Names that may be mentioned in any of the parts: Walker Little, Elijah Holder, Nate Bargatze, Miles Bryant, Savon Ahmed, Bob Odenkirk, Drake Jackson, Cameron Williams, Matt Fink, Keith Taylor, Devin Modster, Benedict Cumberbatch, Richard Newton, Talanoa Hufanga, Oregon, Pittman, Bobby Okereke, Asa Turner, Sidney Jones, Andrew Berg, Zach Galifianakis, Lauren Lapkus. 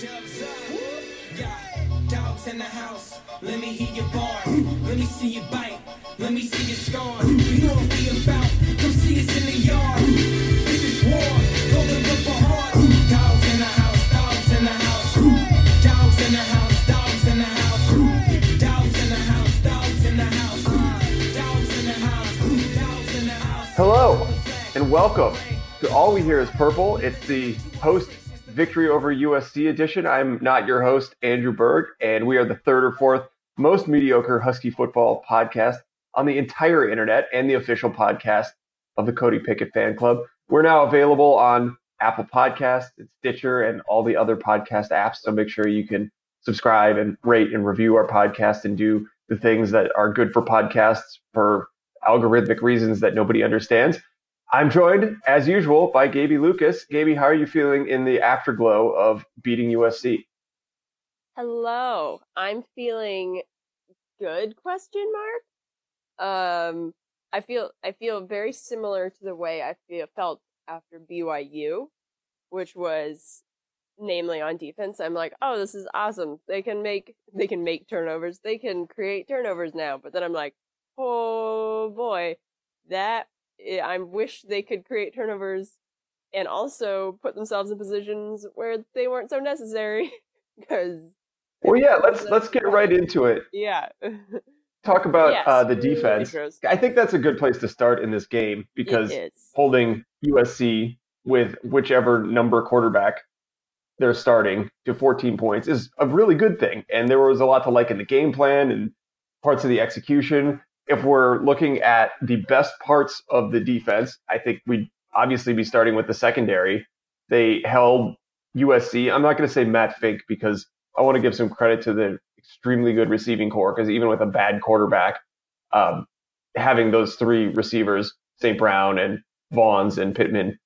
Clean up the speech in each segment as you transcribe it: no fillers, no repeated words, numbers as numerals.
Dogs in the house. Let me hear your bar. Let me see you bite. Let me see your scars. You know what we about. Come see us in the yard. This is war. Golden up for heart. Dogs in the house. Dogs in the house. Dogs in the house. Dogs in the house. Dogs in the house. Dogs in the house. Dogs in the house. Dogs in the house. Hello and welcome to All We Hear is Purple. It's the host Victory over USC edition. I'm not your host, Andrew Berg, and we are the third or fourth most mediocre Husky football podcast on the entire internet and the official podcast of the Cody Pickett Fan Club. We're now available on Apple Podcasts, Stitcher, and all the other podcast apps, so make sure you can subscribe and rate and review our podcast and do the things that are good for podcasts for algorithmic reasons that nobody understands. I'm joined, as usual, by Gaby Lucas. Gaby, how are you feeling in the afterglow of beating USC? Hello. I'm feeling good, question mark. I feel very similar to the way I felt after BYU, which was namely on defense. I'm like, oh, this is awesome. They can make turnovers. They can create turnovers now. But then I'm like, oh boy, I wish they could create turnovers and also put themselves in positions where they weren't so necessary. Let's get right into it. Yeah. Talk about the defense. I think that's a good place to start in this game because holding USC with whichever number quarterback they're starting to 14 points is a really good thing. And there was a lot to like in the game plan and parts of the execution. If we're looking at the best parts of the defense, I think we'd obviously be starting with the secondary. They held USC. I'm not going to say Matt Fink because I want to give some credit to the extremely good receiving core, because even with a bad quarterback, having those three receivers, St. Brown and Vaughns and Pittman,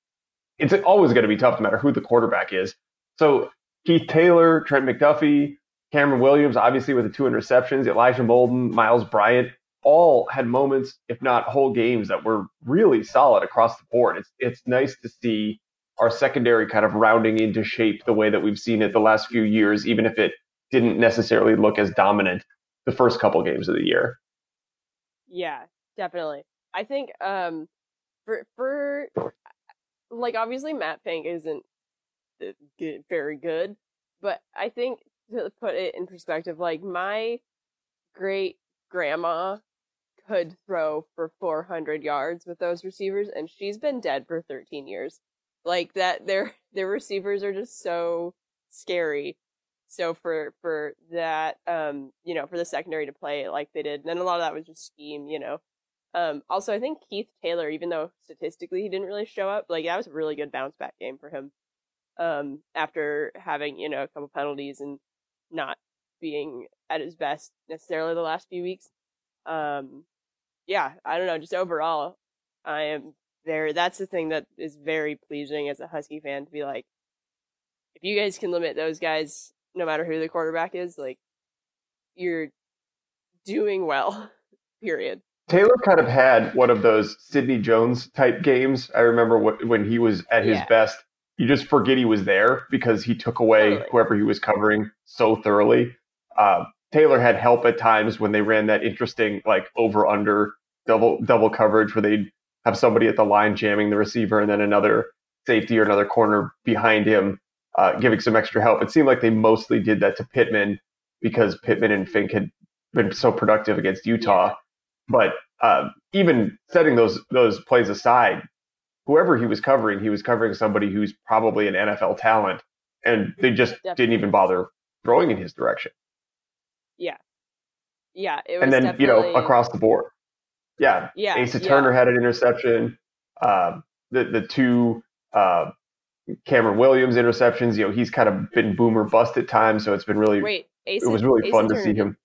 it's always going to be tough no matter who the quarterback is. So Keith Taylor, Trent McDuffie, Cameron Williams, obviously with the two interceptions, Elijah Molden, Miles Bryant, all had moments, if not whole games, that were really solid across the board. It's nice to see our secondary kind of rounding into shape the way that we've seen it the last few years, even if it didn't necessarily look as dominant the first couple games of the year. Yeah, definitely. I think for obviously Matt Fink isn't very good, but I think to put it in perspective, like my great grandma could throw for 400 yards with those receivers, and she's been dead for 13 years. Like that, their receivers are just so scary. So for that, for the secondary to play it like they did, and then a lot of that was just scheme, Also, I think Keith Taylor, even though statistically he didn't really show up, like that was a really good bounce back game for him. After having a couple penalties and not being at his best necessarily the last few weeks. I don't know, just overall I am there. That's the thing that is very pleasing as a Husky fan, to be like, if you guys can limit those guys no matter who the quarterback is, like, you're doing well. Period. Taylor kind of had one of those Sidney Jones type games. I remember when he was at his best, you just forget he was there because he took away whoever he was covering so thoroughly. Taylor had help at times when they ran that interesting over-under double coverage where they'd have somebody at the line jamming the receiver and then another safety or another corner behind him giving some extra help. It seemed like they mostly did that to Pittman because Pittman and Fink had been so productive against Utah. But even setting those plays aside, whoever he was covering somebody who's probably an NFL talent, and they just didn't even bother throwing in his direction. Yeah. It was, and then across the board. Yeah. Asa Turner had an interception. The two Cameron Williams interceptions. He's kind of been boom or bust at times, so it's been really. It was really fun to see him.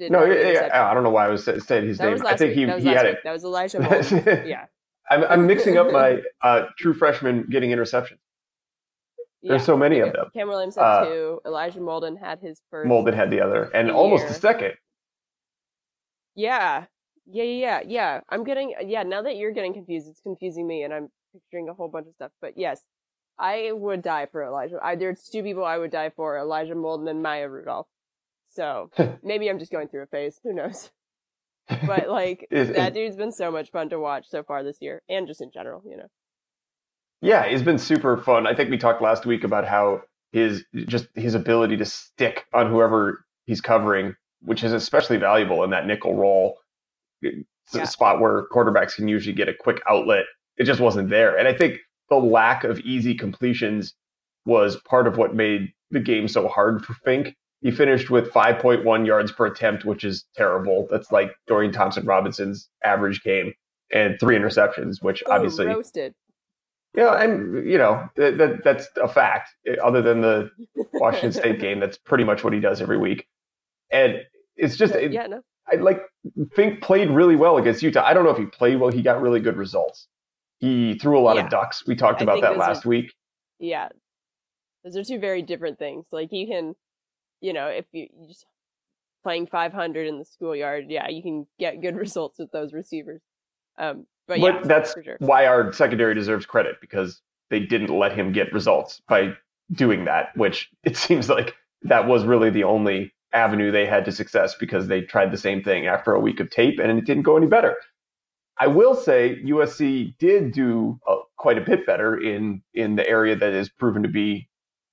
I don't know why I was saying his name. I think he had it. That was Elijah Bolt. Yeah. I'm mixing up my true freshman getting interceptions. There's so many of them. Cameron Williams had two. Elijah Molden had his first. Molden had the other, and almost the second. Yeah. Now that you're getting confused, it's confusing me, and I'm picturing a whole bunch of stuff. But yes, I would die for Elijah. There's two people I would die for, Elijah Molden and Maya Rudolph. So maybe I'm just going through a phase. Who knows? But, like, that dude's been so much fun to watch so far this year and just in general, you know. Yeah, he's been super fun. I think we talked last week about how his ability to stick on whoever he's covering, which is especially valuable in that nickel roll spot where quarterbacks can usually get a quick outlet. It just wasn't there. And I think the lack of easy completions was part of what made the game so hard for Fink. He finished with 5.1 yards per attempt, which is terrible. That's like Dorian Thompson-Robinson's average game, and 3 interceptions, which obviously roasted. Yeah, and you know that's a fact. Other than the Washington State game, that's pretty much what he does every week. And it's just, Fink played really well against Utah. I don't know if he played well. He got really good results. He threw a lot of ducks. We talked about that last week. Yeah, those are two very different things. Like you can. You know, if you just playing 500 in the schoolyard, you can get good results with those receivers. But that's for sure why our secondary deserves credit, because they didn't let him get results by doing that, which it seems like that was really the only avenue they had to success, because they tried the same thing after a week of tape and it didn't go any better. I will say USC did do quite a bit better in the area that is proven to be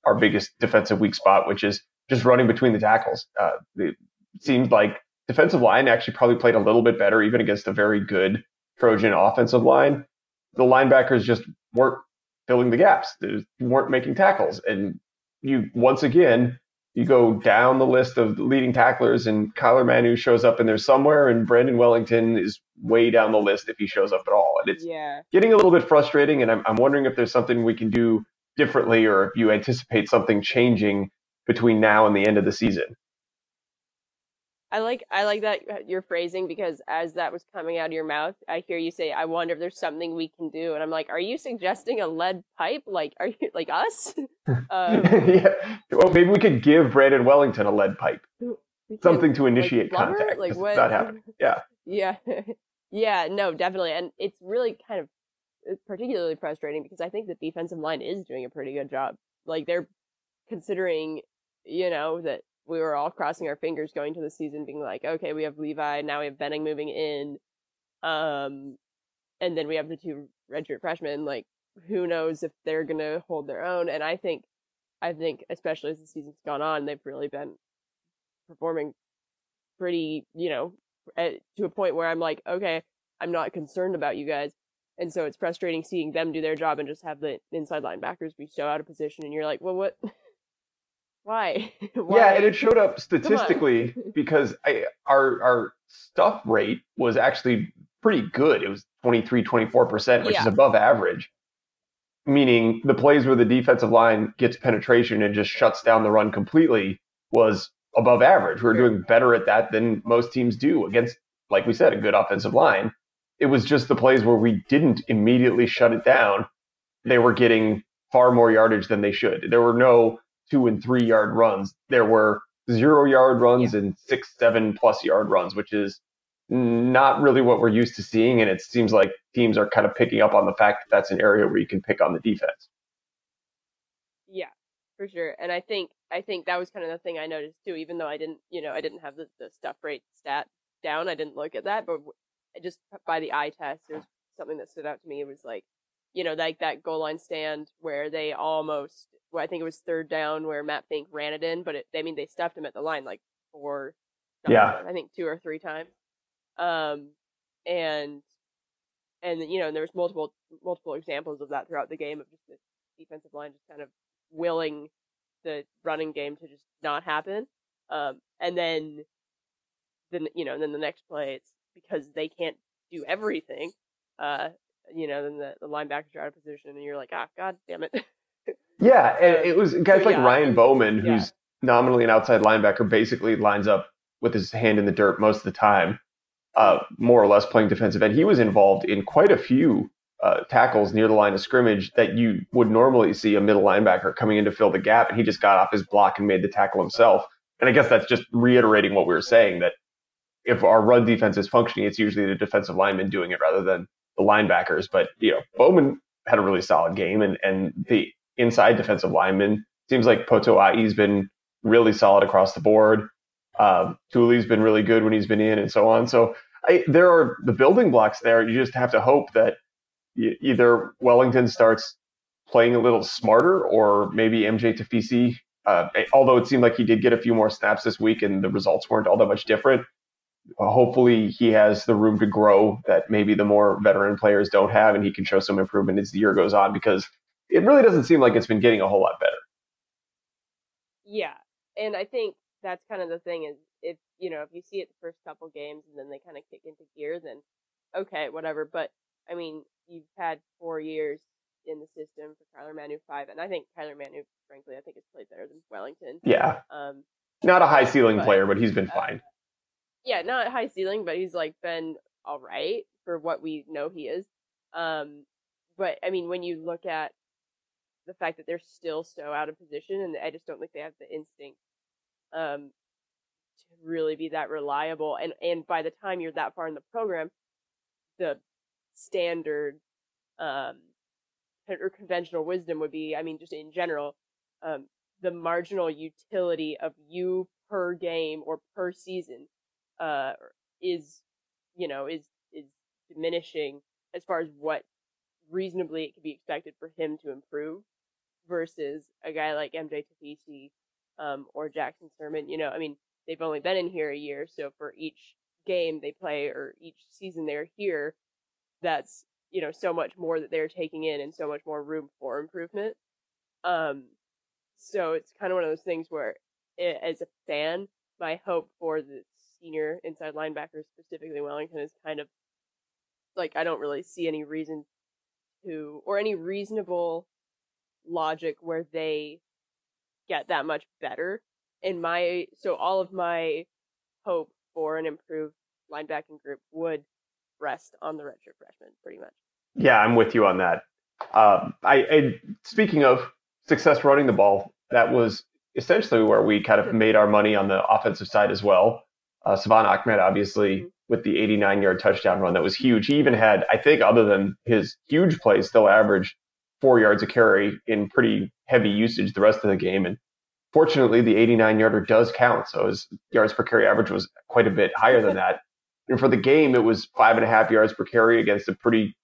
our biggest defensive weak spot, which is just running between the tackles. It seemed like defensive line actually probably played a little bit better, even against a very good Trojan offensive line. The linebackers just weren't filling the gaps. They weren't making tackles. And you go down the list of the leading tacklers, and Kyler Manu shows up in there somewhere, and Brandon Wellington is way down the list if he shows up at all. And it's getting a little bit frustrating, and I'm wondering if there's something we can do differently, or if you anticipate something changing between now and the end of the season. I like that your phrasing, because as that was coming out of your mouth, I hear you say, I wonder if there's something we can do. And I'm like, are you suggesting a lead pipe? Like, are you like us? Yeah. Well, maybe we could give Brandon Wellington a lead pipe. Something to initiate contact. Like, what? It's not happening. Yeah. Yeah. Yeah, no, definitely. And it's really kind of particularly frustrating, because I think the defensive line is doing a pretty good job. Like, they're considering, you know, that we were all crossing our fingers going to the season, being like, okay, we have Levi, now we have Benning moving in, and then we have the 2 redshirt freshmen. Like, who knows if they're gonna hold their own? And I think especially as the season's gone on, they've really been performing pretty, you know, to a point where I'm like, okay, I'm not concerned about you guys. And so it's frustrating seeing them do their job and just have the inside linebackers be so out of position, and you're like, well, what? Why? Why? Yeah, and it showed up statistically because our stuff rate was actually pretty good. It was 23-24%, which is above average, meaning the plays where the defensive line gets penetration and just shuts down the run completely was above average. We were doing better at that than most teams do against, like we said, a good offensive line. It was just the plays where we didn't immediately shut it down. They were getting far more yardage than they should. There were no 2 and 3 yard runs. There were 0 yard runs and 6, 7 plus yard runs, which is not really what we're used to seeing. And it seems like teams are kind of picking up on the fact that that's an area where you can pick on the defense. Yeah, for sure. And I think that was kind of the thing I noticed too, even though I didn't have the stuff rate stat down. I didn't look at that, but just by the eye test, it was something that stood out to me. It was like, you know, like that goal line stand where they almost, well, I think it was 3rd down where Matt Fink ran it in, but they stuffed him at the line like 2 or 3 times. And you know, and there was multiple examples of that throughout the game, of just the defensive line just kind of willing the running game to just not happen. And then you know, and then the next play, it's because they can't do everything. You know, then the linebackers are out of position, and you're like, ah, god damn it. Yeah, and it was guys like Ryan Bowman, who's nominally an outside linebacker, basically lines up with his hand in the dirt most of the time, more or less playing defensive end. He was involved in quite a few tackles near the line of scrimmage that you would normally see a middle linebacker coming in to fill the gap, and he just got off his block and made the tackle himself. And I guess that's just reiterating what we were saying, that if our run defense is functioning, it's usually the defensive lineman doing it rather than the linebackers. But, you know, Bowman had a really solid game, and the inside defensive linemen. Seems like Potoai's been really solid across the board. Thule's been really good when he's been in, and so on. So there are the building blocks there. You just have to hope that either Wellington starts playing a little smarter, or maybe MJ Tafisi. Although it seemed like he did get a few more snaps this week and the results weren't all that much different. Hopefully he has the room to grow that maybe the more veteran players don't have, and he can show some improvement as the year goes on, because it really doesn't seem like it's been getting a whole lot better. Yeah, and I think that's kind of the thing is if you see it the first couple games and then they kind of kick into gear, then okay, whatever. But, I mean, you've had 4 years in the system for Kyler Manu, 5, and I think Kyler Manu, frankly, I think has played better than Wellington. Yeah. Not a high ceiling player, but he's been fine. Yeah, not high ceiling, but he's been all right for what we know he is. But I mean, when you look at the fact that they're still so out of position, and I just don't think they have the instinct to really be that reliable. And by the time you're that far in the program, the standard or conventional wisdom would be, I mean, just in general, the marginal utility of you per game or per season is diminishing as far as what reasonably it could be expected for him to improve versus a guy like MJ Tafisi or Jackson Sermon. They've only been in here a year, so for each game they play or each season they're here, that's so much more that they're taking in and so much more room for improvement. So it's kind of one of those things where, as a fan, my hope for the senior inside linebackers, specifically Wellington, is kind of I don't really see any reason to, or any reasonable logic where they get that much better. So all of my hope for an improved linebacking group would rest on the redshirt freshman, pretty much. Yeah, I'm with you on that. Speaking of success running the ball, that was essentially where we kind of made our money on the offensive side as well. Savon Ahmed, obviously, with the 89-yard touchdown run, that was huge. He even had, I think, other than his huge play, still averaged 4 yards a carry in pretty heavy usage the rest of the game. And fortunately, the 89-yarder does count, so his yards per carry average was quite a bit higher than that. And for the game, it was 5.5 yards per carry against a pretty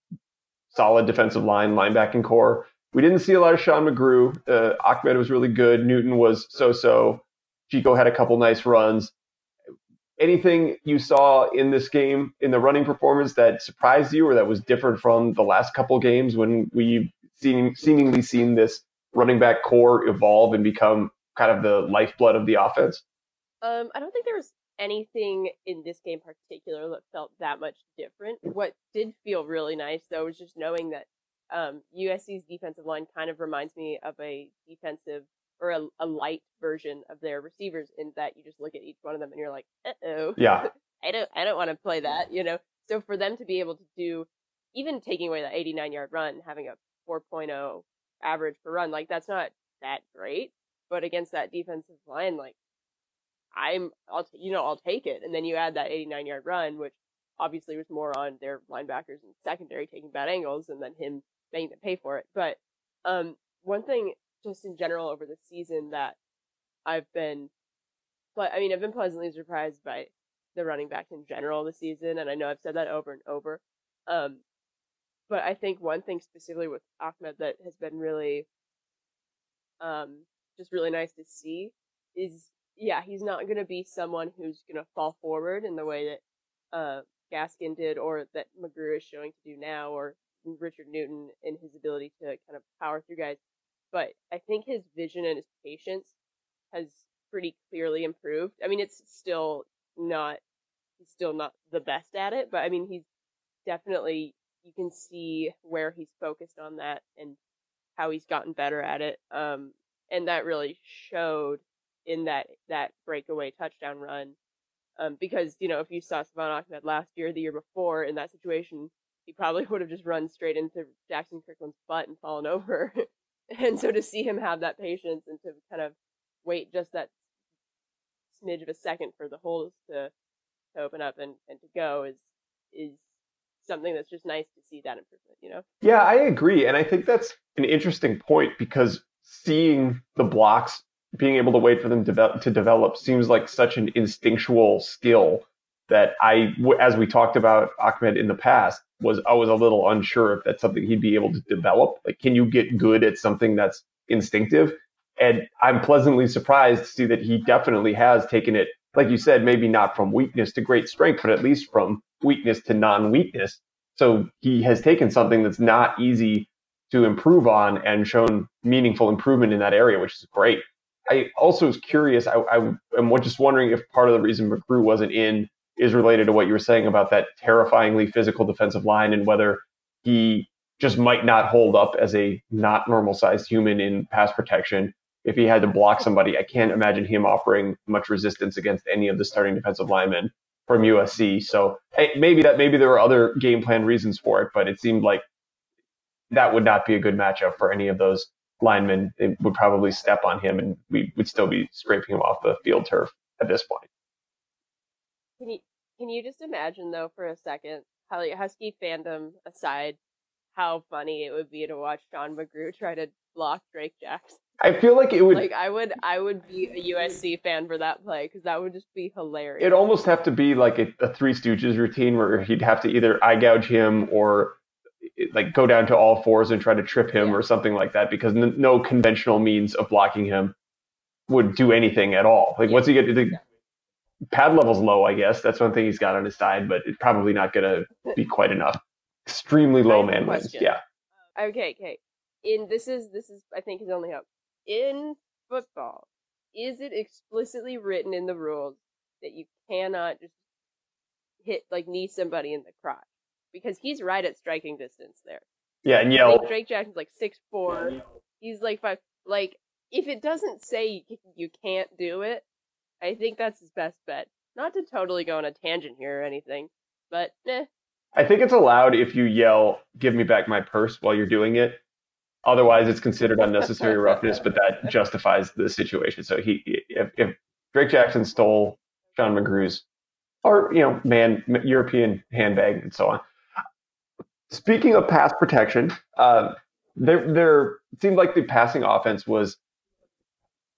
solid defensive line, linebacking core. We didn't see a lot of Sean McGrew. Ahmed was really good. Newton was so-so. Chico had a couple nice runs. Anything you saw in this game, in the running performance, that surprised you or that was different from the last couple games when we've seemingly seen this running back core evolve and become kind of the lifeblood of the offense? I don't think there was anything in this game particular that felt that much different. What did feel really nice, though, was just knowing that USC's defensive line kind of reminds me of a defensive or a light version of their receivers, in that you just look at each one of them and you're like, uh-oh. Yeah. I don't want to play that, So for them to be able to do, even taking away that 89-yard run, having a 4.0 average per run, that's not that great. But against that defensive line, I'll take it. And then you add that 89-yard run, which obviously was more on their linebackers and secondary taking bad angles and then him making them pay for it. But one thing just in general over the season that I've been pleasantly surprised by the running back in general this season. And I know I've said that over and over. But I think one thing specifically with Ahmed that has been really just really nice to see is, he's not going to be someone who's going to fall forward in the way that Gaskin did, or that McGrew is showing to do now, or Richard Newton in his ability to kind of power through guys. But I think his vision and his patience has pretty clearly improved. I mean, he's still not the best at it, but I mean, he's definitely, you can see where he's focused on that and how he's gotten better at it. And that really showed in that breakaway touchdown run. Because, if you saw Savon Ahmed last year, the year before, in that situation, he probably would have just run straight into Jackson Kirkland's butt and fallen over. And so to see him have that patience and to kind of wait just that smidge of a second for the holes to open up and to go is something that's just nice to see that improvement, you know? Yeah, I agree. And I think that's an interesting point because seeing the blocks, being able to wait for them to develop seems like such an instinctual skill that I, as we talked about Ahmed in the past, was always a little unsure if that's something he'd be able to develop. Like, can you get good at something that's instinctive? And I'm pleasantly surprised to see that he definitely has taken it, like you said, maybe not from weakness to great strength, but at least from weakness to non-weakness. So he has taken something that's not easy to improve on and shown meaningful improvement in that area, which is great. I also was curious, I am just wondering if part of the reason McGrew wasn't in is related to what you were saying about that terrifyingly physical defensive line and whether he just might not hold up as a not normal sized human in pass protection. If he had to block somebody, I can't imagine him offering much resistance against any of the starting defensive linemen from USC. So maybe there were other game plan reasons for it, but it seemed like that would not be a good matchup for any of those linemen. They would probably step on him, and we would still be scraping him off the field turf at this point. Can you just imagine, though, for a second, how, like, Husky fandom aside, how funny it would be to watch John McGrew try to block Drake Jackson? I feel like it would... Like, I would be a USC fan for that play, because that would just be hilarious. It'd almost have to be like a Three Stooges routine where he'd have to either eye gouge him or like go down to all fours and try to trip him or something like that, because no conventional means of blocking him would do anything at all. Like, once he get to the... Pad level's low, I guess. That's one thing he's got on his side, but it's probably not going to be quite enough. Extremely low man wins. Yeah. Okay. This is I think his only hope. In football, is it explicitly written in the rules that you cannot just hit, like, knee somebody in the crotch? Because he's right at striking distance there. Yeah, and yell. Like, Drake Jackson's like 6'4". Yeah, he's like 5. Like, if it doesn't say you can't do it, I think that's his best bet. Not to totally go on a tangent here or anything, but I think it's allowed if you yell, "Give me back my purse," while you're doing it. Otherwise, it's considered unnecessary roughness, but that justifies the situation. So if Drake Jackson stole John McGrew's, or, you know, European handbag and so on. Speaking of pass protection, there seemed like the passing offense was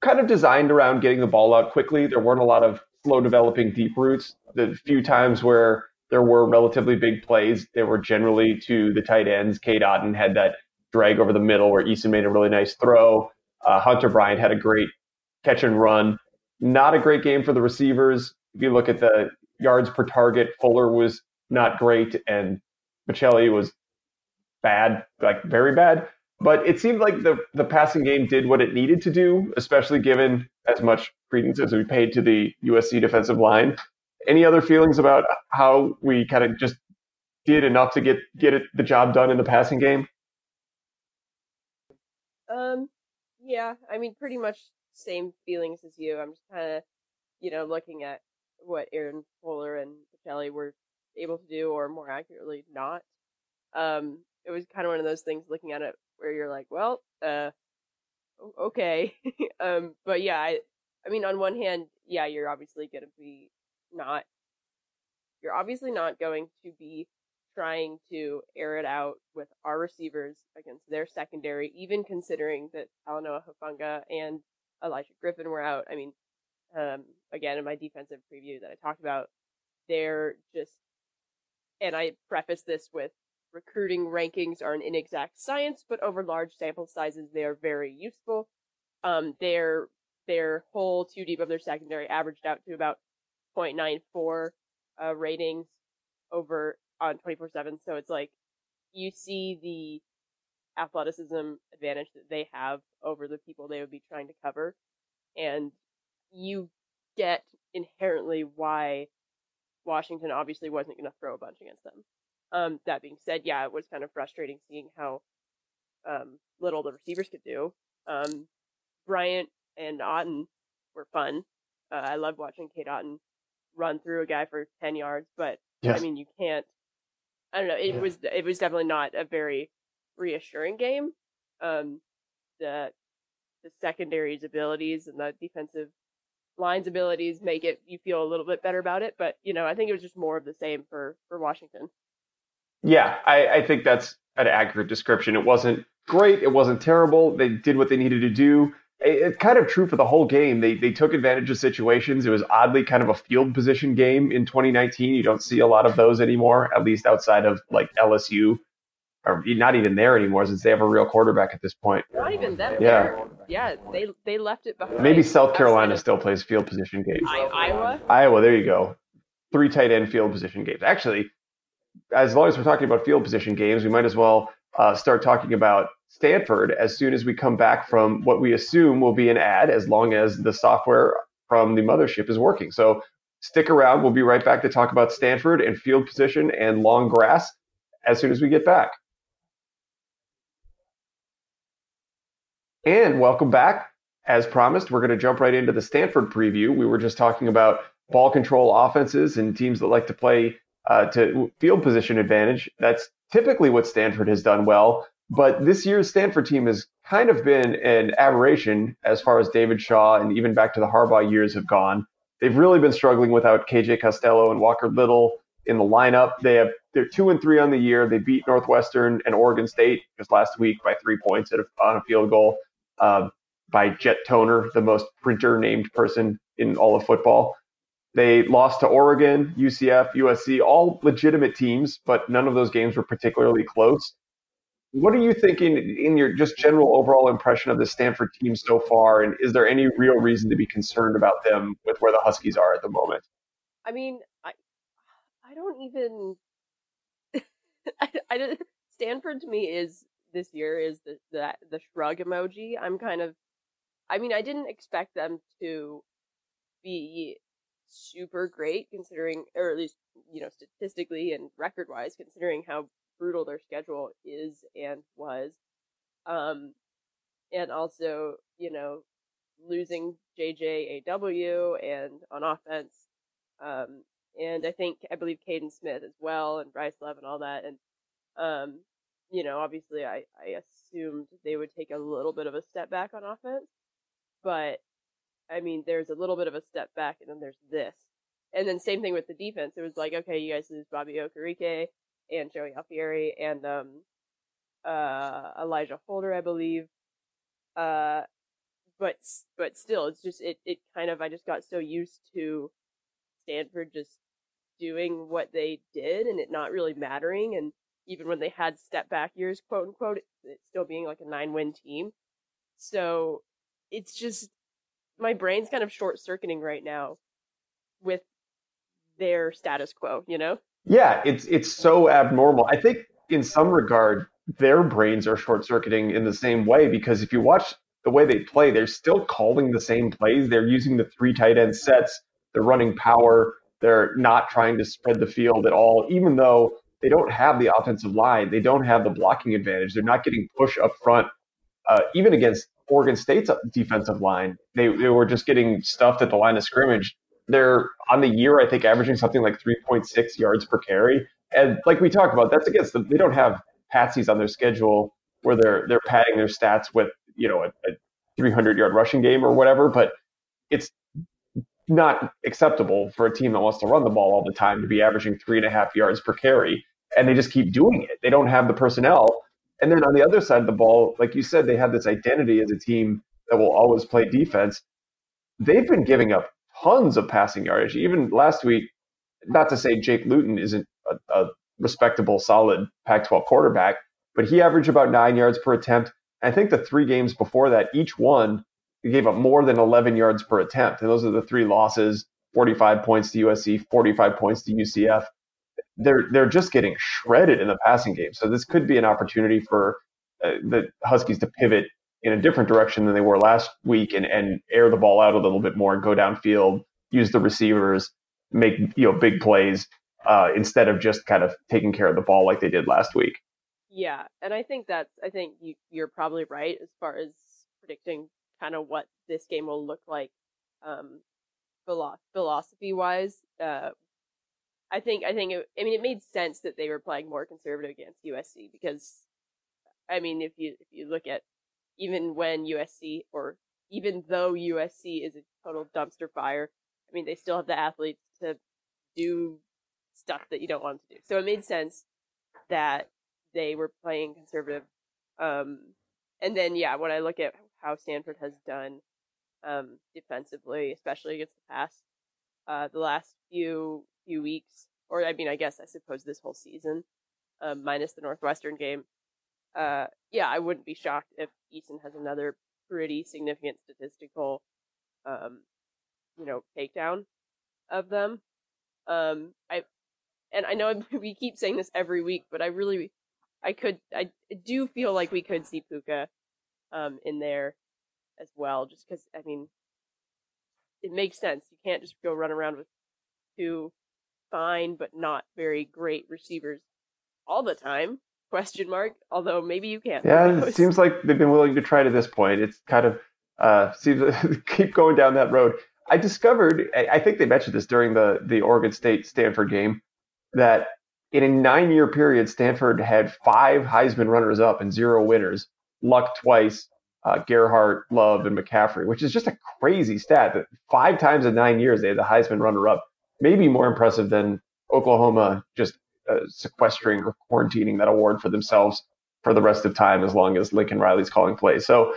kind of designed around getting the ball out quickly. There weren't a lot of slow developing deep routes. The few times where there were relatively big plays, they were generally to the tight ends. Kate Otten had that drag over the middle where Eason made a really nice throw. Hunter Bryant had a great catch and run. Not a great game for the receivers. If you look at the yards per target, Fuller was not great and Bocelli was bad, like very bad. But it seemed like the passing game did what it needed to do, especially given as much credence as we paid to the USC defensive line. Any other feelings about how we kind of just did enough to get the job done in the passing game? Yeah, I mean, pretty much same feelings as you. I'm just kind of, you know, looking at what Aaron Fuller and Kelly were able to do, or more accurately, not. It was kind of one of those things looking at it where you're like, well, okay. But yeah, I mean, on one hand, yeah, you're obviously not going to be trying to air it out with our receivers against their secondary, even considering that Talanoa Hufanga and Elijah Griffin were out. I mean, again, in my defensive preview that I talked about, they're just, and I preface this with, recruiting rankings are an inexact science, but over large sample sizes, they are very useful. Their whole two deep of their secondary averaged out to about 0.94 ratings over on 24/7. So it's like you see the athleticism advantage that they have over the people they would be trying to cover, and you get inherently why Washington obviously wasn't going to throw a bunch against them. That being said, yeah, it was kind of frustrating seeing how little the receivers could do. Bryant and Otten were fun. I loved watching Kate Otten run through a guy for 10 yards, but yes. I mean, you can't. I don't know. It was definitely not a very reassuring game. The secondary's abilities and the defensive line's abilities make it you feel a little bit better about it, but you know, I think it was just more of the same for Washington. Yeah, I think that's an accurate description. It wasn't great. It wasn't terrible. They did what they needed to do. It's kind of true for the whole game. They took advantage of situations. It was oddly kind of a field position game in 2019. You don't see a lot of those anymore, at least outside of like LSU, or not even there anymore since they have a real quarterback at this point. Not even them. Yeah, yeah, they left it behind. Maybe South Carolina still plays field position games. Iowa, there you go. 3 tight end field position games. Actually, as long as we're talking about field position games, we might as well start talking about Stanford as soon as we come back from what we assume will be an ad, as long as the software from the mothership is working. So stick around. We'll be right back to talk about Stanford and field position and long grass as soon as we get back. And welcome back. As promised, we're going to jump right into the Stanford preview. We were just talking about ball control offenses and teams that like to play to field position advantage. That's typically what Stanford has done well. But this year's Stanford team has kind of been an aberration as far as David Shaw and even back to the Harbaugh years have gone. They've really been struggling without KJ Costello and Walker Little in the lineup. They're 2-3 on the year. They beat Northwestern and Oregon State just last week by 3 points on a field goal by Jet Toner, the most printer-named person in all of football. They lost to Oregon, UCF, USC, all legitimate teams, but none of those games were particularly close. What are you thinking in your just general overall impression of the Stanford team so far? And is there any real reason to be concerned about them with where the Huskies are at the moment? I mean, I don't even – Stanford to me is this year is the shrug emoji. I'm kind of – I mean, I didn't expect them to be super great considering – or at least, you know, statistically and record-wise considering how – brutal their schedule is and was, and also, you know, losing JJAW and on offense, and I believe Caden Smith as well and Bryce Love and all that, and you know, obviously I assumed they would take a little bit of a step back on offense, but I mean there's a little bit of a step back and then there's this, and then same thing with the defense. It was like, okay, you guys lose Bobby Okereke and Joey Alfieri and Elijah Holder, I believe. But still, it's just it kind of, I just got so used to Stanford just doing what they did and it not really mattering. And even when they had step back years, quote unquote, it still being like a 9-win team. So it's just my brain's kind of short circuiting right now with their status quo, you know? Yeah, it's so abnormal. I think in some regard, their brains are short-circuiting in the same way, because if you watch the way they play, they're still calling the same plays. They're using the 3 tight end sets. They're running power. They're not trying to spread the field at all, even though they don't have the offensive line. They don't have the blocking advantage. They're not getting push up front. Even against Oregon State's defensive line, they were just getting stuffed at the line of scrimmage. They're on the year, I think, averaging something like 3.6 yards per carry. And like we talked about, that's against them. They don't have patsies on their schedule where they're padding their stats with, you know, a 300-yard rushing game or whatever. But it's not acceptable for a team that wants to run the ball all the time to be averaging 3.5 yards per carry. And they just keep doing it. They don't have the personnel. And then on the other side of the ball, like you said, they have this identity as a team that will always play defense. They've been giving up tons of passing yardage. Even last week, not to say Jake Luton isn't a respectable, solid Pac-12 quarterback, but he averaged about 9 yards per attempt. I think the 3 games before that, each one, he gave up more than 11 yards per attempt. And those are the 3 losses, 45 points to USC, 45 points to UCF. They're just getting shredded in the passing game. So this could be an opportunity for the Huskies to pivot in a different direction than they were last week and air the ball out a little bit more and go downfield, use the receivers, make, you know, big plays instead of just kind of taking care of the ball like they did last week. Yeah, and I think you're probably right as far as predicting kind of what this game will look like philosophy-wise. I mean, it made sense that they were playing more conservative against USC because, I mean, if you look at even though USC is a total dumpster fire, I mean, they still have the athletes to do stuff that you don't want them to do. So it made sense that they were playing conservative. And then, yeah, when I look at how Stanford has done defensively, especially against the pass, the last few weeks, or I mean, I guess I suppose this whole season, minus the Northwestern game, yeah, I wouldn't be shocked if Eason has another pretty significant statistical, takedown of them. I know we keep saying this every week, but I do feel like we could see Puka in there as well, just because, I mean, it makes sense. You can't just go run around with two fine but not very great receivers all the time, although maybe you can. Yeah, it seems like they've been willing to try to this point. It's kind of seems keep going down that road. I discovered, I think they mentioned this during the Oregon State-Stanford game, that in a 9-year period, Stanford had 5 Heisman runners-up and 0 winners, Luck twice, Gerhardt, Love, and McCaffrey, which is just a crazy stat that 5 times in 9 years they had the Heisman runner-up. Maybe more impressive than Oklahoma just sequestering or quarantining that award for themselves for the rest of time as long as Lincoln Riley's calling plays. So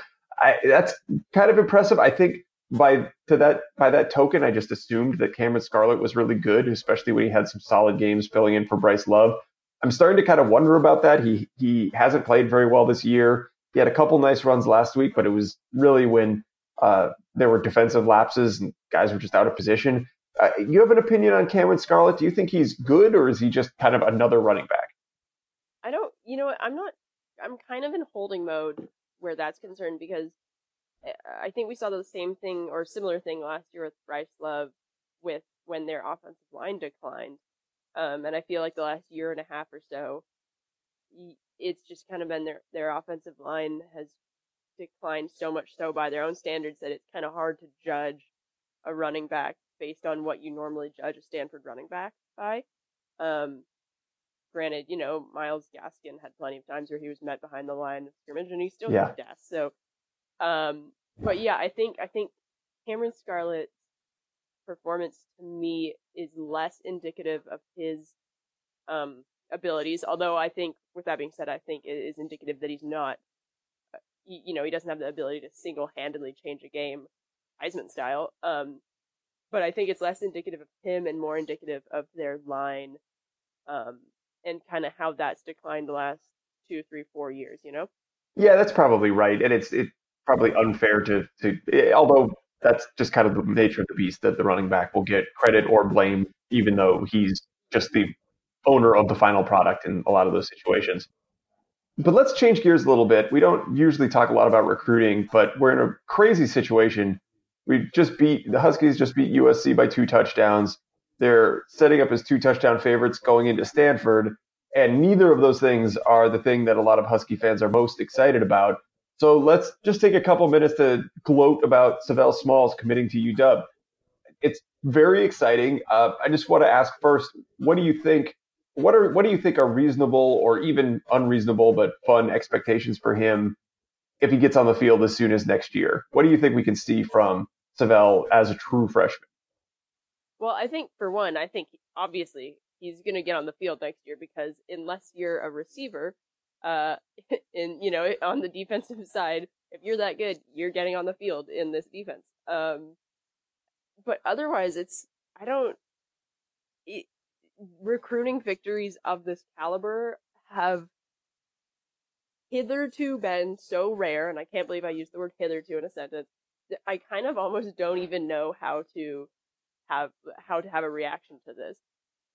that's kind of impressive. I think by that token, I just assumed that Cameron Scarlett was really good, especially when he had some solid games filling in for Bryce Love. I'm starting to kind of wonder about that. He hasn't played very well this year. He had a couple nice runs last week, but it was really when there were defensive lapses and guys were just out of position. You have an opinion on Cameron Scarlett? Do you think he's good, or is he just kind of another running back? I don't. You know what? I'm not. I'm kind of in holding mode where that's concerned, because I think we saw the same thing or similar thing last year with Bryce Love, with when their offensive line declined. And I feel like the last year and a half or so, it's just kind of been their offensive line has declined so much so by their own standards that it's kind of hard to judge a running back based on what you normally judge a Stanford running back by. Granted, Miles Gaskin had plenty of times where he was met behind the line of scrimmage, and he still kicked ass. So, but yeah, I think Cameron Scarlett's performance to me is less indicative of his abilities. Although I think, with that being said, I think it is indicative that he's not, he doesn't have the ability to single-handedly change a game, Heisman style. But I think it's less indicative of him and more indicative of their line, and kind of how that's declined the last 2, 3, 4 years, Yeah, that's probably right. And it's probably unfair to although that's just kind of the nature of the beast, that the running back will get credit or blame, even though he's just the owner of the final product in a lot of those situations. But let's change gears a little bit. We don't usually talk a lot about recruiting, but we're in a crazy situation. We the Huskies just beat USC by 2 touchdowns. They're setting up as 2 touchdown favorites going into Stanford, and neither of those things are the thing that a lot of Husky fans are most excited about. So let's just take a couple minutes to gloat about Savell Smalls committing to UW. It's very exciting. I just want to ask first, what do you think? What do you think are reasonable or even unreasonable but fun expectations for him if he gets on the field as soon as next year? What do you think we can see from Savell as a true freshman? Well, I think, for one, obviously he's going to get on the field next year, because unless you're a receiver, on the defensive side, if you're that good, you're getting on the field in this defense. But otherwise, recruiting victories of this caliber have hitherto been so rare, and I can't believe I used the word hitherto in a sentence, that I kind of almost don't even know how to have a reaction to this.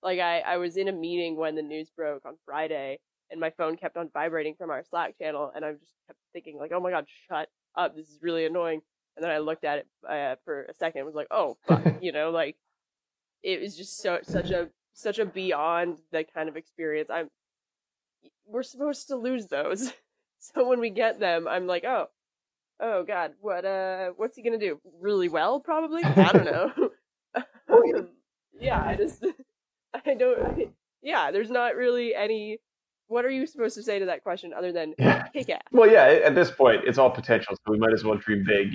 Like, I was in a meeting when the news broke on Friday, and my phone kept on vibrating from our Slack channel, and I just kept thinking, like, oh my god, shut up, this is really annoying. And then I looked at it for a second and was like, oh fuck, like, it was just such a beyond the kind of experience. We're supposed to lose those, so when we get them, I'm like, oh god, what's he gonna do? Really well, probably. I don't know. Yeah, there's not really any. What are you supposed to say to that question other than kick ass? Well, yeah, at this point, it's all potential, so we might as well dream big.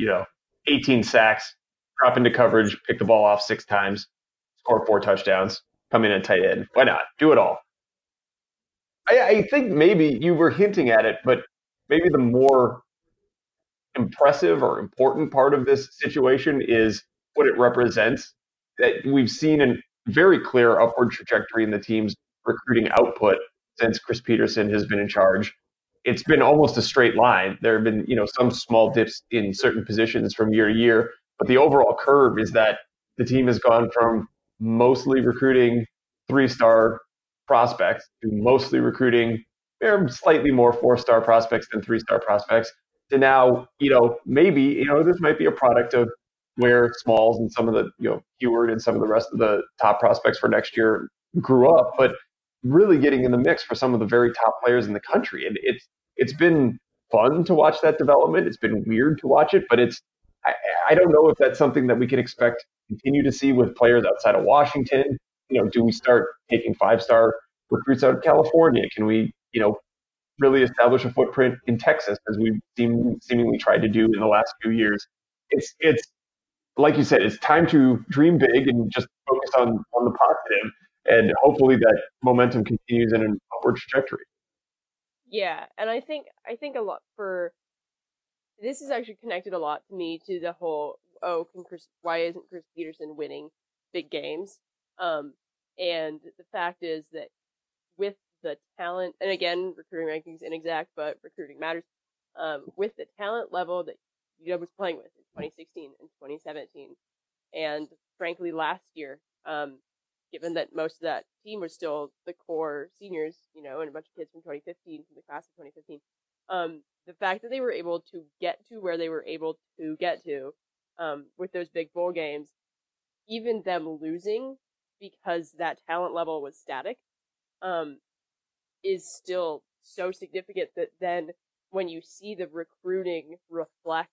18 sacks, drop into coverage, pick the ball off 6 times, score 4 touchdowns, come in and tight end. Why not? Do it all. I think maybe you were hinting at it, but maybe the more impressive or important part of this situation is what it represents, that we've seen a very clear upward trajectory in the team's recruiting output since Chris Peterson has been in charge. It's been almost a straight line. There have been, some small dips in certain positions from year to year, but the overall curve is that the team has gone from mostly recruiting three-star prospects to mostly recruiting slightly more four-star prospects than three-star prospects to now, maybe this might be a product of where Smalls and some of the, Heward and some of the rest of the top prospects for next year grew up, but really getting in the mix for some of the very top players in the country. And it's been fun to watch that development. It's been weird to watch it, but I don't know if that's something that we can expect to continue to see with players outside of Washington. Do we start taking five-star recruits out of California? Can we, really establish a footprint in Texas as we've seemingly tried to do in the last few years? It's like you said, it's time to dream big and just focus on the positive. And hopefully that momentum continues in an upward trajectory. Yeah, and I think a lot for this is actually connected a lot to me to the whole why isn't Chris Peterson winning big games? And the fact is that with the talent, and again, recruiting rankings inexact, but recruiting matters. With the talent level that UW was playing with in 2016 and 2017, and frankly last year. Given that most of that team was still the core seniors, and a bunch of kids from 2015, from the class of 2015, the fact that they were able to get to where they were able to get to with those big bowl games, even them losing because that talent level was static, is still so significant that then when you see the recruiting reflect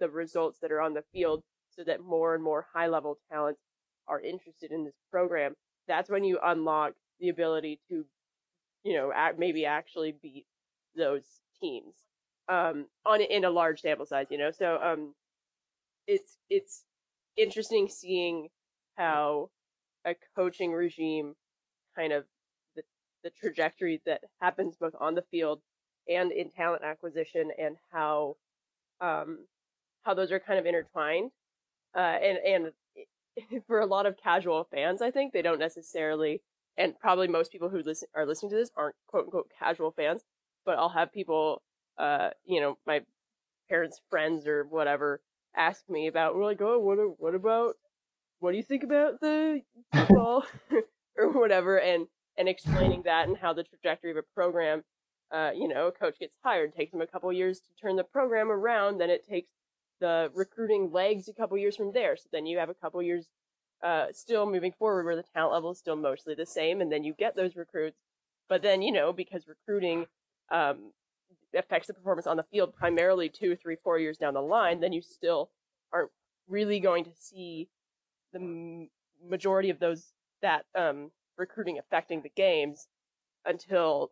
the results that are on the field so that more and more high-level talent are interested in this program, that's when you unlock the ability to, maybe actually beat those teams in a large sample size, So it's interesting seeing how a coaching regime, kind of the trajectory that happens both on the field and in talent acquisition, and how those are kind of intertwined, and for a lot of casual fans, I think they don't necessarily, and probably most people who are listening to this aren't quote unquote casual fans, but I'll have people, my parents' friends or whatever, ask me about, we're like, oh, what do you think about the football or whatever, and explaining that and how the trajectory of a program, a coach gets hired, takes them a couple years to turn the program around, then it takes the recruiting legs a couple years from there. So then you have a couple years still moving forward where the talent level is still mostly the same. And then you get those recruits. But then, because recruiting affects the performance on the field primarily 2, 3, 4 years down the line, then you still aren't really going to see the majority of those that recruiting affecting the games until,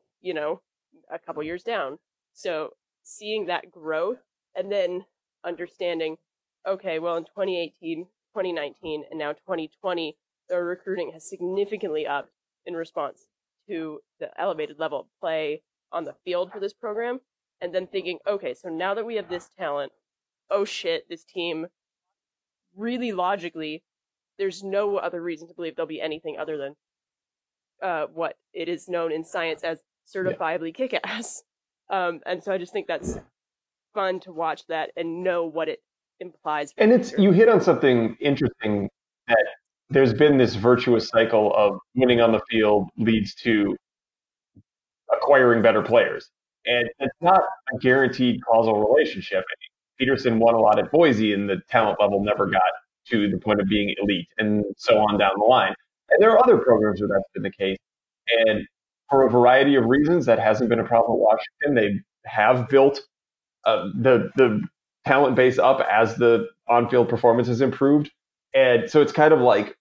a couple years down. So seeing that growth and then understanding, okay, well, in 2018, 2019, and now 2020, their recruiting has significantly upped in response to the elevated level of play on the field for this program. And then thinking, okay, so now that we have this talent, oh shit, this team, really logically, there's no other reason to believe there'll be anything other than what it is known in science as certifiably kick-ass. And so I just think that's fun to watch that and know what it implies. And you hit on something interesting, that there's been this virtuous cycle of winning on the field leads to acquiring better players. And it's not a guaranteed causal relationship. Peterson won a lot at Boise and the talent level never got to the point of being elite and so on down the line. And there are other programs where that's been the case. And for a variety of reasons, that hasn't been a problem at Washington. They have built the talent base up as the on-field performance has improved. And so it's kind of like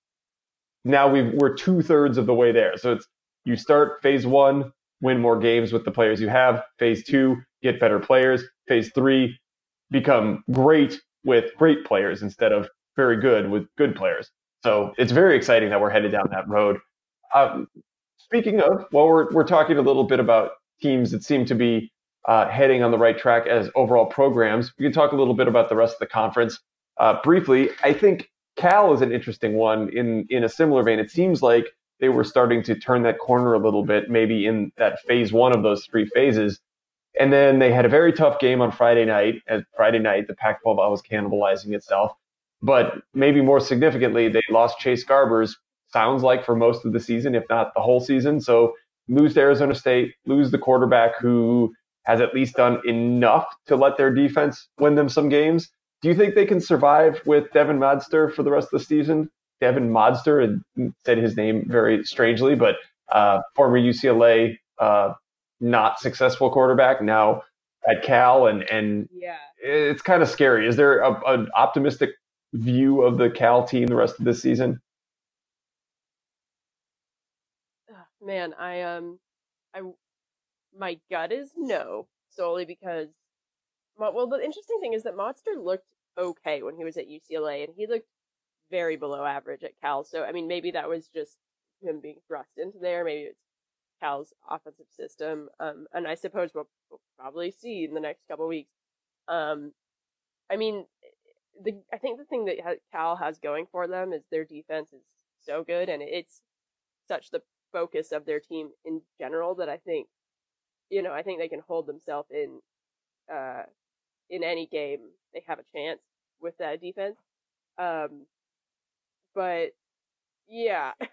now we're 2/3 of the way there. So it's, you start phase 1, win more games with the players you have. Phase 2, get better players. Phase 3, become great with great players instead of very good with good players. So it's very exciting that we're headed down that road. Speaking of, well, we're talking a little bit about teams that seem to be heading on the right track as overall programs. We can talk a little bit about the rest of the conference briefly. I think Cal is an interesting one in a similar vein. It seems like they were starting to turn that corner a little bit, maybe in that phase one of those three phases. And then they had a very tough game on Friday night. At Friday night, the Pac-12 was cannibalizing itself. But maybe more significantly, they lost Chase Garbers, sounds like, for most of the season, if not the whole season. So lose to Arizona State, lose the quarterback who has at least done enough to let their defense win them some games. Do you think they can survive with Devin Modster for the rest of the season? Devin Modster said his name very strangely, but former UCLA not successful quarterback, now at Cal, and yeah, it's kind of scary. Is there an optimistic view of the Cal team the rest of this season? Oh, man, I my gut is no, solely because. Well, the interesting thing is that Monster looked okay when he was at UCLA, and he looked very below average at Cal. So, I mean, maybe that was just him being thrust into there. Maybe it's Cal's offensive system. And I suppose we'll probably see in the next couple of weeks. I mean, I think the thing that Cal has going for them is their defense is so good, and it's such the focus of their team in general that I think, you know, I think they can hold themselves in any game. They have a chance with that defense. But yeah, I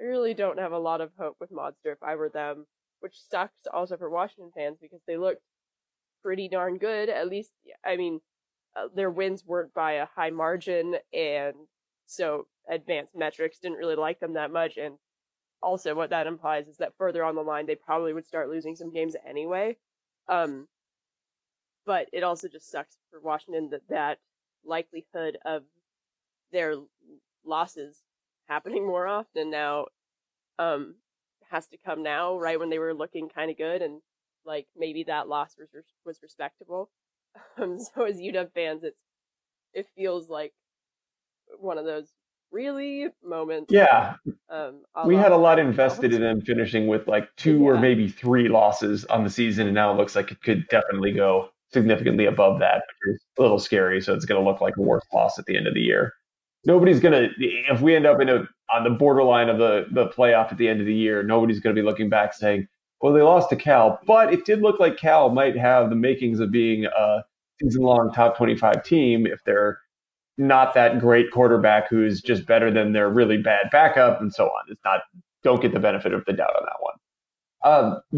really don't have a lot of hope with Monster if I were them, which sucks also for Washington fans because they looked pretty darn good. At least, I mean, their wins weren't by a high margin, and so advanced metrics didn't really like them that much. And also what that implies is that further on the line, they probably would start losing some games anyway. But it also just sucks for Washington that likelihood of their losses happening more often now has to come now, right when they were looking kind of good, and like maybe that loss was respectable. So as UW fans, it feels like one of those really moments. Yeah, we had a lot invested in them finishing with like two or maybe three losses on the season, and now it looks like it could definitely go significantly above that, which is a little scary. So it's going to look like a worse loss at the end of the year. Nobody's going to, if we end up on the borderline of the playoff at the end of the year, nobody's going to be looking back saying, well, they lost to Cal, but it did look like Cal might have the makings of being a season-long top 25 team if they're not that great quarterback who's just better than their really bad backup and so on. It's not, don't get the benefit of the doubt on that one.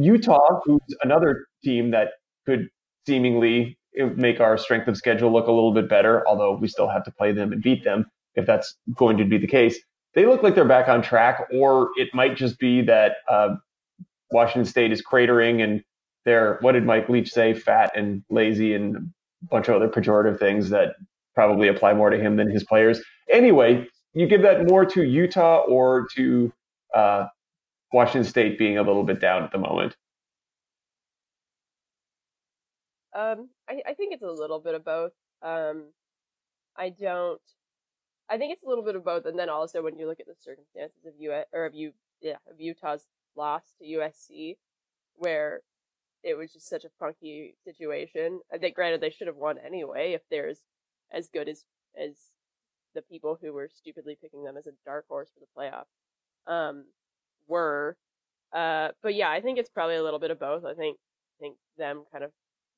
Utah, who's another team that could seemingly make our strength of schedule look a little bit better, although we still have to play them and beat them if that's going to be the case. They look like they're back on track, or it might just be that Washington State is cratering and they're, what did Mike Leach say, fat and lazy and a bunch of other pejorative things that probably apply more to him than his players. Anyway, you give that more to Utah or to Washington State being a little bit down at the moment? I think it's a little bit of both. I think it's a little bit of both, and then also when you look at the circumstances of Utah's loss to USC, where it was just such a funky situation. I think, granted, they should have won anyway if there's as good as the people who were stupidly picking them as a dark horse for the playoff were. But yeah, I think it's probably a little bit of both. I think them kind of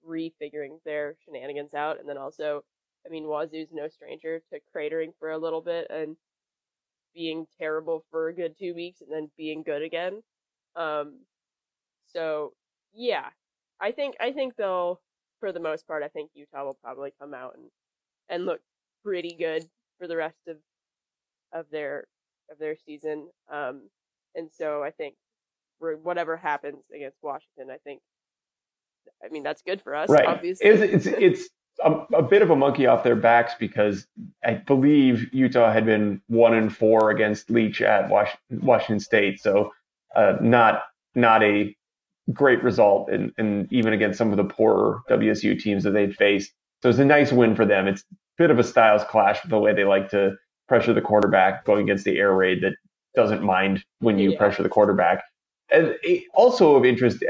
refiguring their shenanigans out, and then also, I mean, Wazoo's no stranger to cratering for a little bit and being terrible for a good 2 weeks and then being good again. So yeah, I think they'll, for the most part, I think Utah will probably come out and look pretty good for the rest of their season. And so I think for whatever happens against Washington, I mean that's good for us, right? Obviously, it's a bit of a monkey off their backs because I believe Utah had been 1-4 against Leach at Washington State, so not a great result, and even against some of the poorer WSU teams that they'd faced. So it's a nice win for them. It's a bit of a styles clash with the way they like to pressure the quarterback, going against the air raid that doesn't mind when you pressure the quarterback. And also of interest,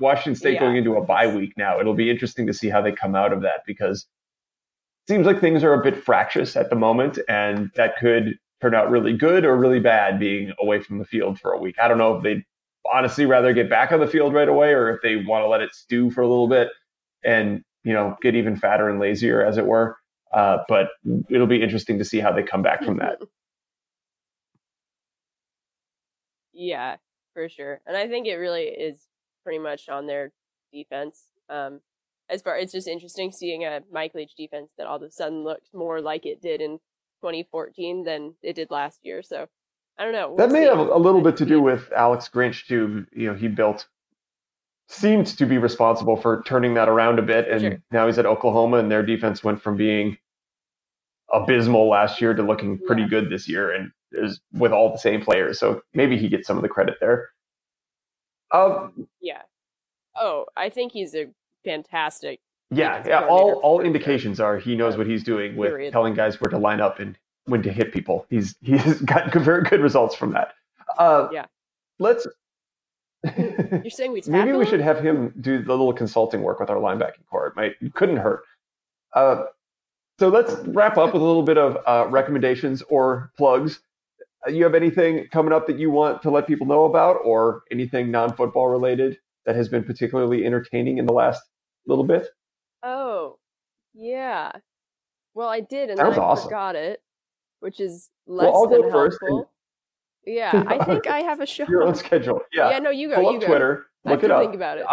Washington State going into a bye week now. It'll be interesting to see how they come out of that, because it seems like things are a bit fractious at the moment, and that could turn out really good or really bad being away from the field for a week. I don't know if they'd honestly rather get back on the field right away or if they want to let it stew for a little bit and, you know, get even fatter and lazier, as it were. But it'll be interesting to see how they come back from that. Yeah, for sure. And I think it really is pretty much on their defense. As far, it's just interesting seeing a Mike Leach defense that all of a sudden looks more like it did in 2014 than it did last year. So I don't know. That may have a little bit to do with Alex Grinch too. You know, he seemed to be responsible for turning that around a bit. And now he's at Oklahoma, and their defense went from being abysmal last year to looking pretty good this year. And is with all the same players, so maybe he gets some of the credit there. I think he's a fantastic all indications are he knows what he's doing with telling guys where to line up and when to hit people. He's got very good results from that. Let's you're saying we maybe we should have him do the little consulting work with our linebacking core. It couldn't hurt. So let's wrap up with a little bit of recommendations or plugs. You have anything coming up that you want to let people know about, or anything non-football related that has been particularly entertaining in the last little bit? Oh, yeah. Well, I did, and I forgot it, which is less than helpful. Yeah, I think I have a show. Your own schedule. Yeah. Yeah, no, you go. Pull up Twitter. Look it up. Think about it.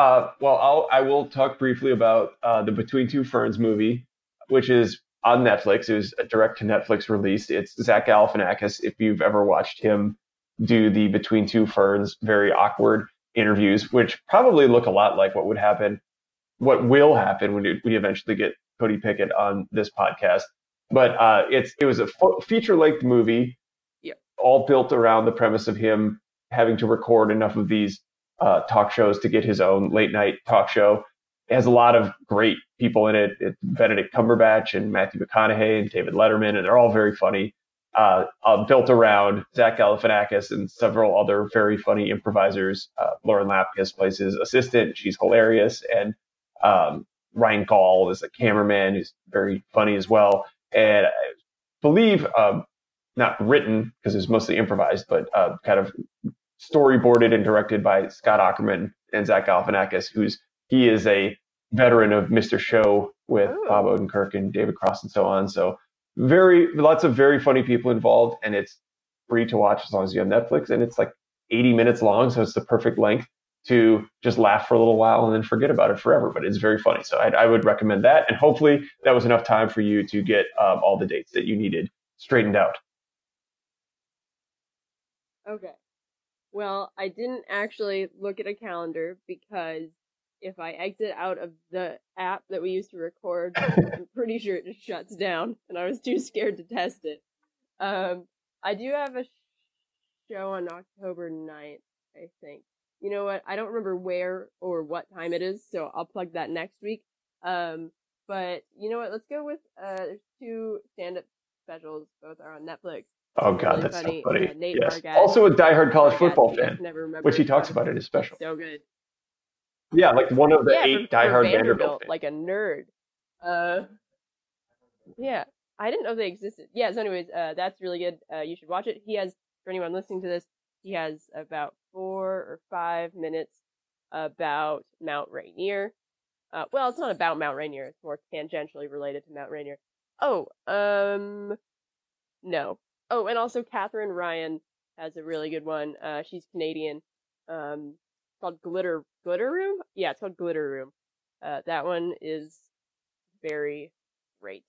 Well, I will talk briefly about the Between Two Ferns movie, which is on Netflix. It was a direct-to-Netflix release. It's Zach Galifianakis. If you've ever watched him do the Between Two Ferns very awkward interviews, which probably look a lot like what will happen when we eventually get Cody Pickett on this podcast. But it was a feature-length movie, all built around the premise of him having to record enough of these talk shows to get his own late-night talk show. It has a lot of great people in it. It's Benedict Cumberbatch and Matthew McConaughey and David Letterman, and they're all very funny, built around Zach Galifianakis and several other very funny improvisers. Lauren Lapkus plays his assistant. She's hilarious. And Ryan Gall is a cameraman who's very funny as well. And I believe, not written because it's mostly improvised, but kind of storyboarded and directed by Scott Aukerman and Zach Galifianakis, He is a veteran of Mr. Show with Bob Odenkirk and David Cross and so on. So lots of very funny people involved, and it's free to watch as long as you have Netflix. And it's like 80 minutes long, so it's the perfect length to just laugh for a little while and then forget about it forever. But it's very funny. So I would recommend that. And hopefully that was enough time for you to get all the dates that you needed straightened out. Okay. Well, I didn't actually look at a calendar because if I exit out of the app that we used to record, I'm pretty sure it just shuts down, and I was too scared to test it. I do have a show on October 9th, I think. You know what? I don't remember where or what time it is, so I'll plug that next week. But you know what? Let's go with there's two stand-up specials. Both are on Netflix. Oh, God, really that's funny. So funny. Nate Bargatze, also a diehard college football fan, which he talks about in his special. So good. Yeah, like one of the eight diehard Vanderbilt fans. Like a nerd. Yeah, I didn't know they existed. Yeah, so anyways, that's really good. You should watch it. He has, for anyone listening to this, he has about 4 or 5 minutes about Mount Rainier. Well, it's not about Mount Rainier. It's more tangentially related to Mount Rainier. No. Oh, and also Catherine Ryan has a really good one. She's Canadian. Called Glitter Room? Yeah, it's called Glitter Room. That one is very great.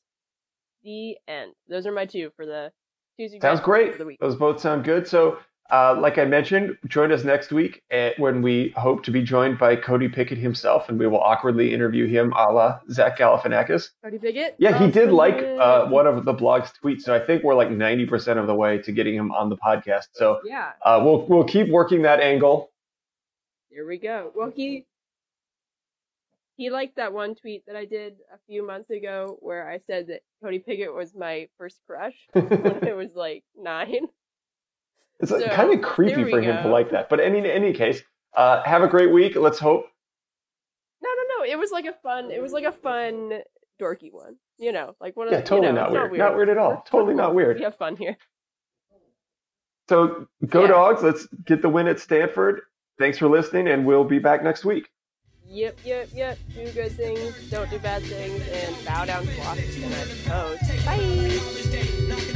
The end. Those are my two for the Tuesday. Sounds great. For the week. Those both sound good. So, like I mentioned, join us next week when we hope to be joined by Cody Pickett himself, and we will awkwardly interview him a la Zach Galifianakis. Cody Pickett? Yeah, he did like one of the blog's tweets, so I think we're like 90% of the way to getting him on the podcast. So yeah. We'll keep working that angle. Here we go. Well, he liked that one tweet that I did a few months ago where I said that Cody Pickett was my first crush when I was like 9. It's so, kind of creepy for him to like that. But in any case, have a great week. Let's hope. No. It was like a fun, dorky one. You know, like one of totally not weird. Not weird at all. Totally not weird. We have fun here. So go Dogs. Let's get the win at Stanford. Thanks for listening, and we'll be back next week. Yep. Do good things, don't do bad things, and bow down to Washington, I suppose. Bye.